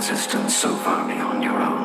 existence so far beyond your own.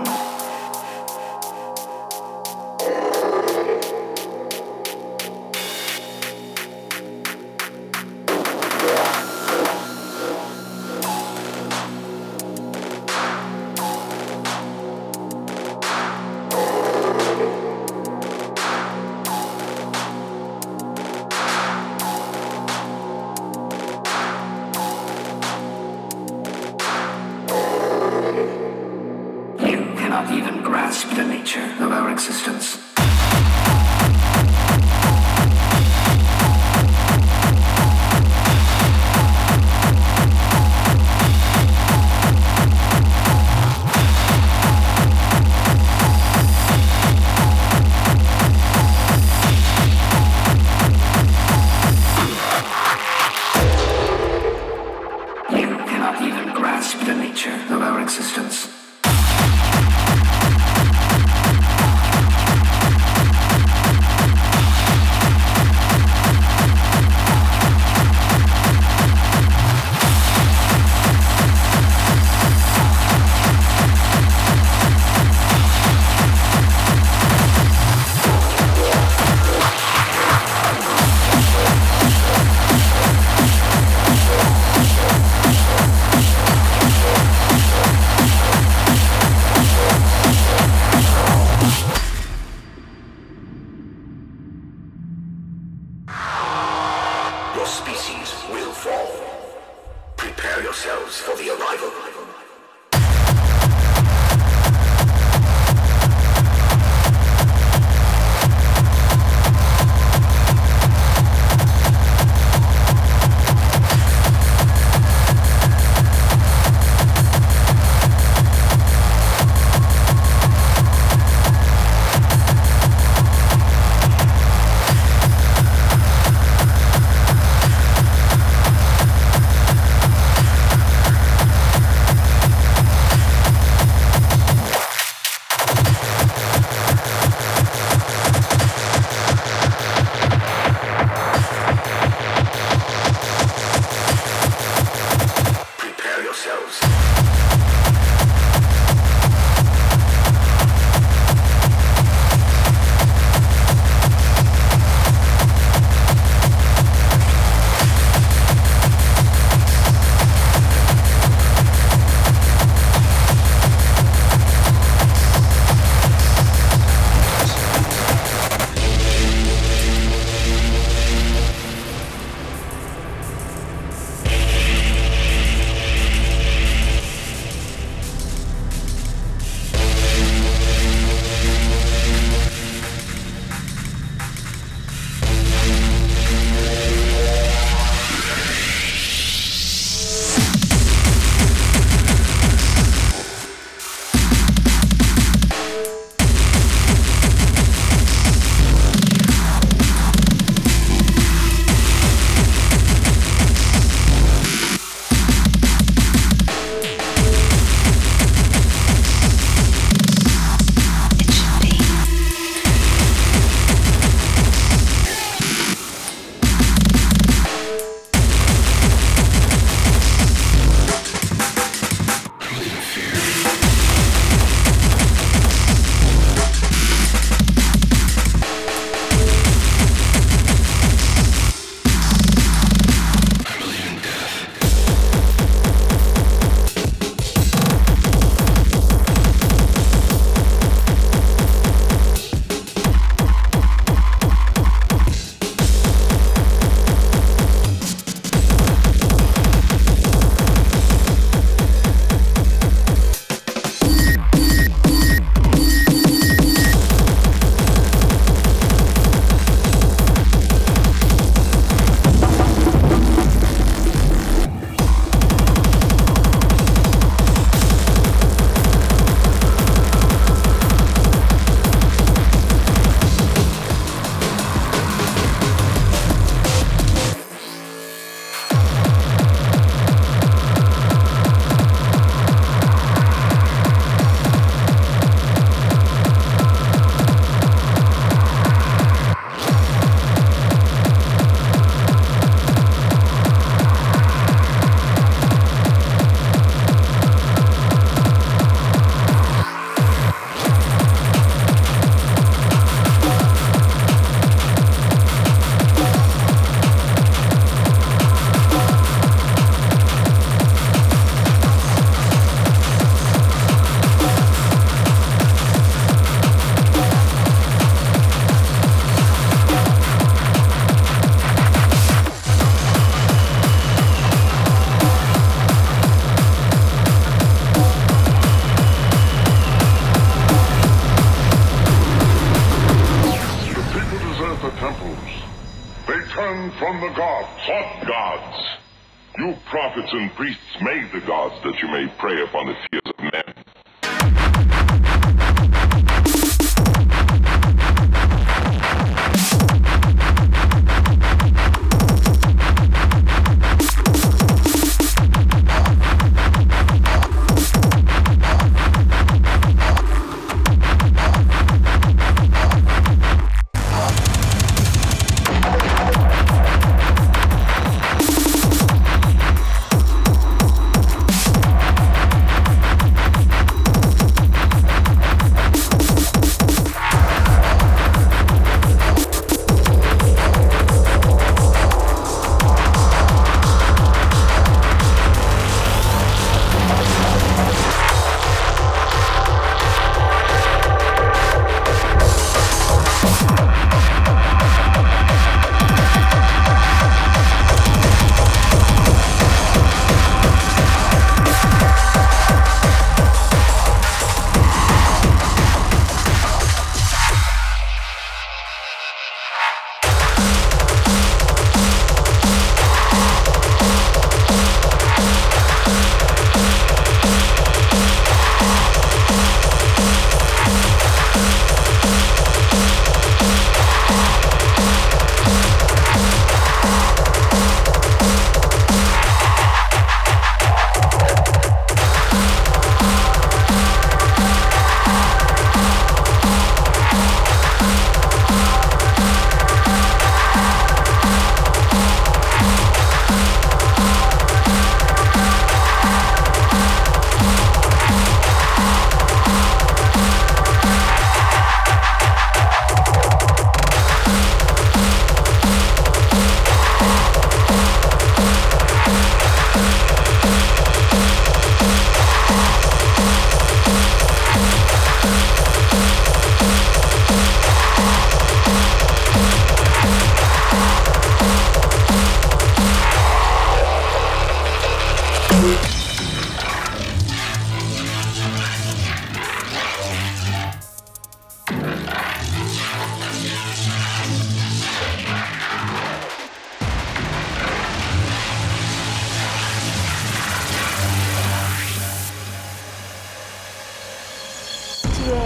temples. They turn from the gods. What gods? You prophets and priests made the gods that you may prey upon the fears of men.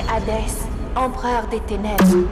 Hadès, empereur des ténèbres.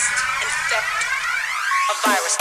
must infect a virus.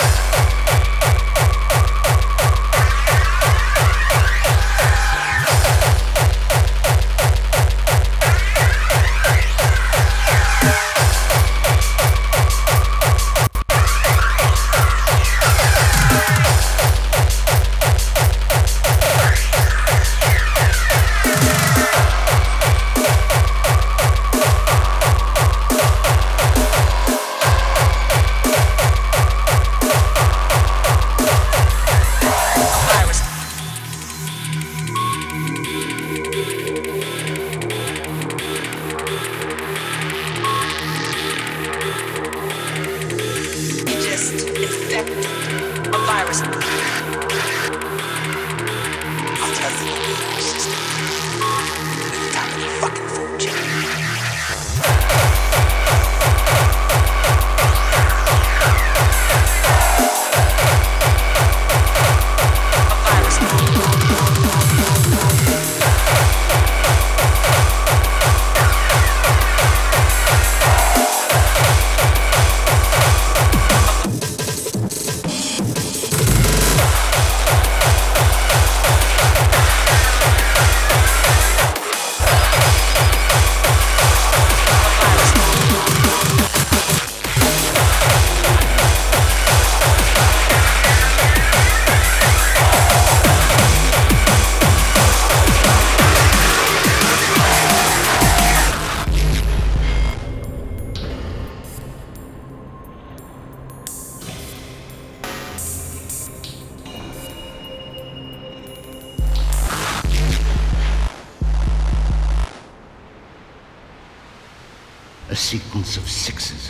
Sequence of sixes,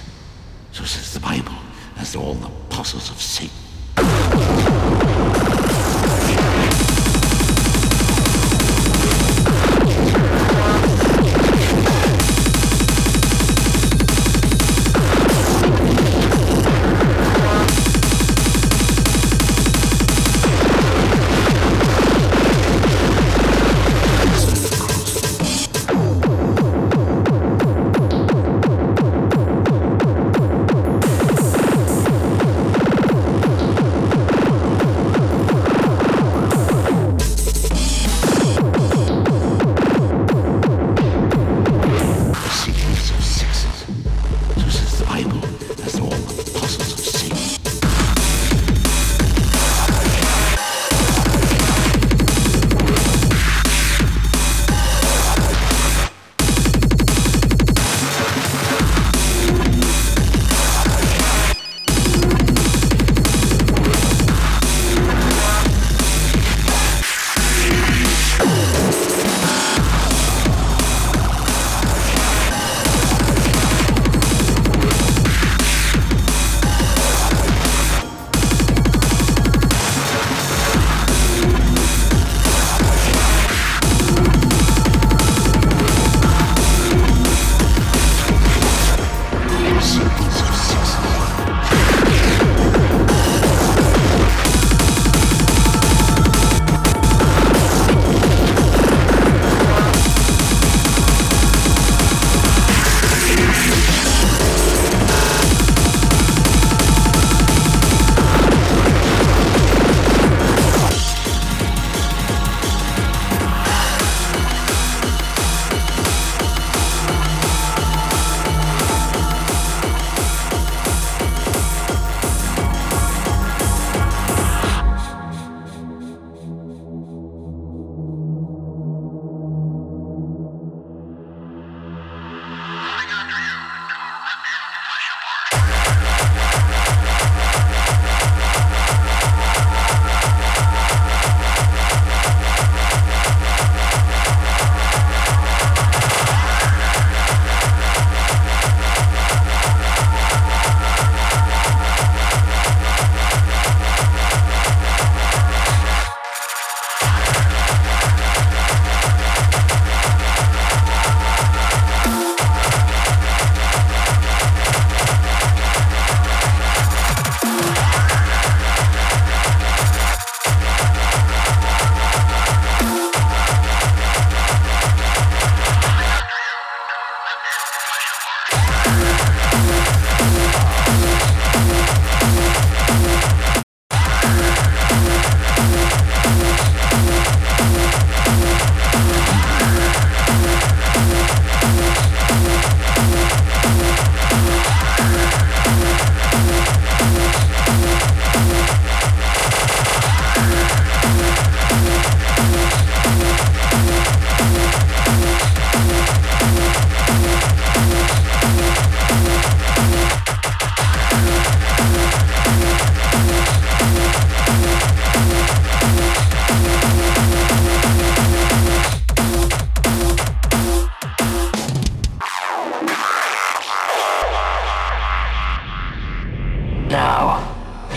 so says the Bible, as to all the apostles of Satan.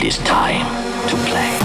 It is time to play.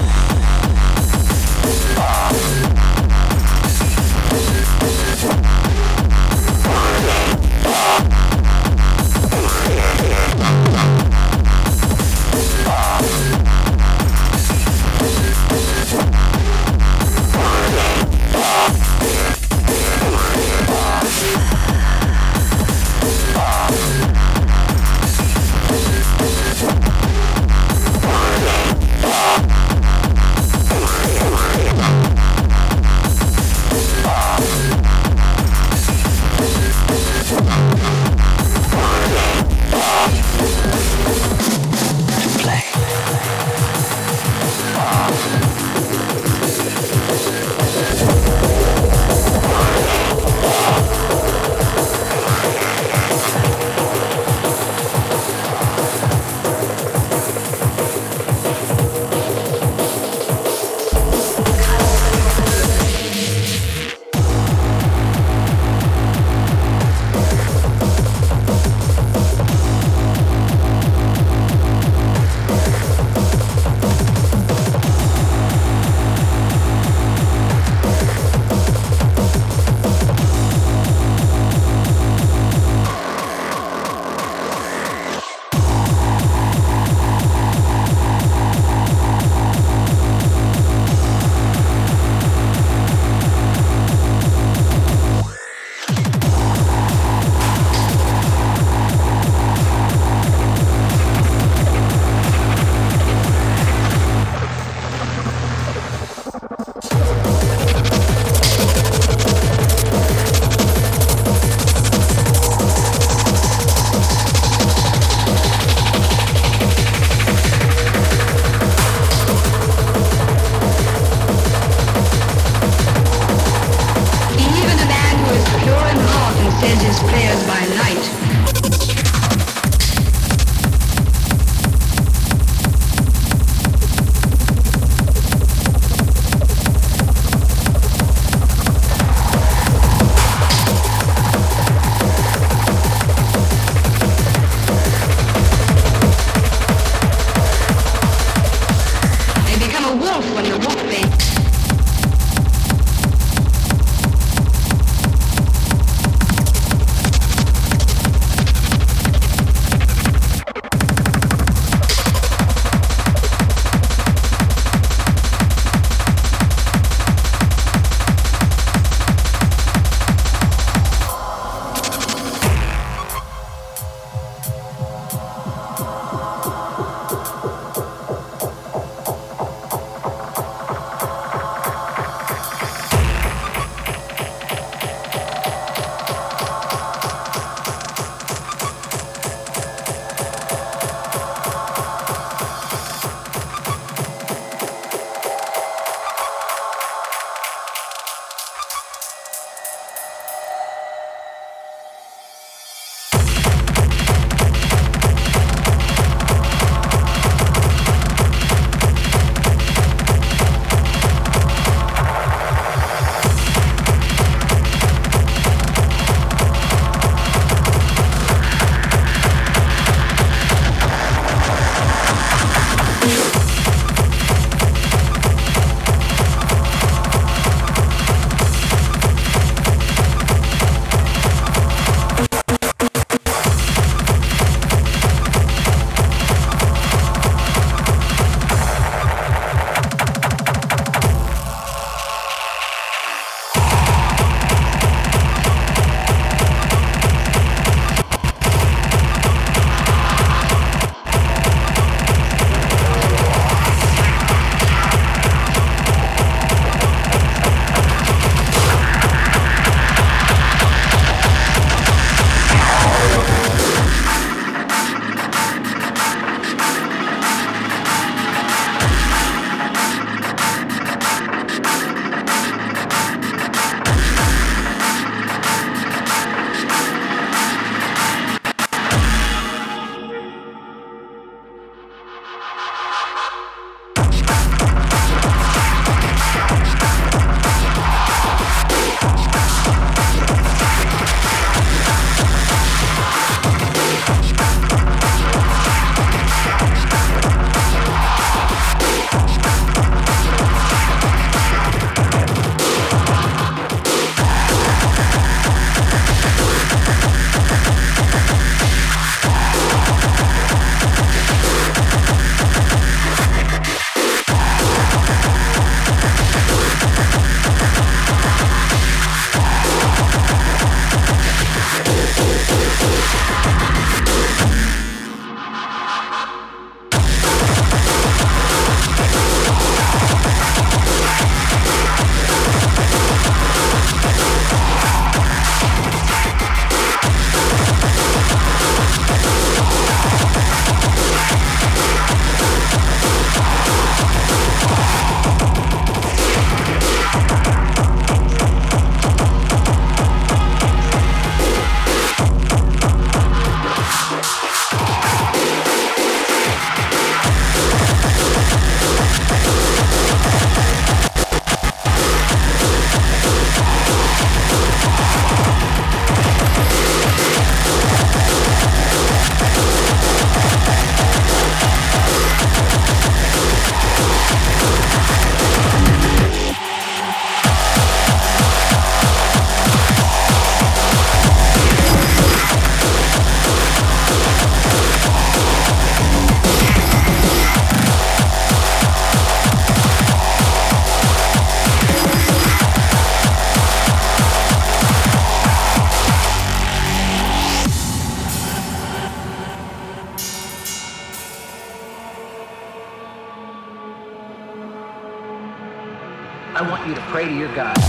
I want you to pray to your God. I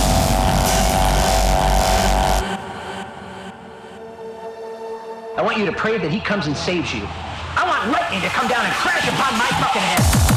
want you to pray that he comes and saves you. I want lightning to come down and crash upon my fucking head.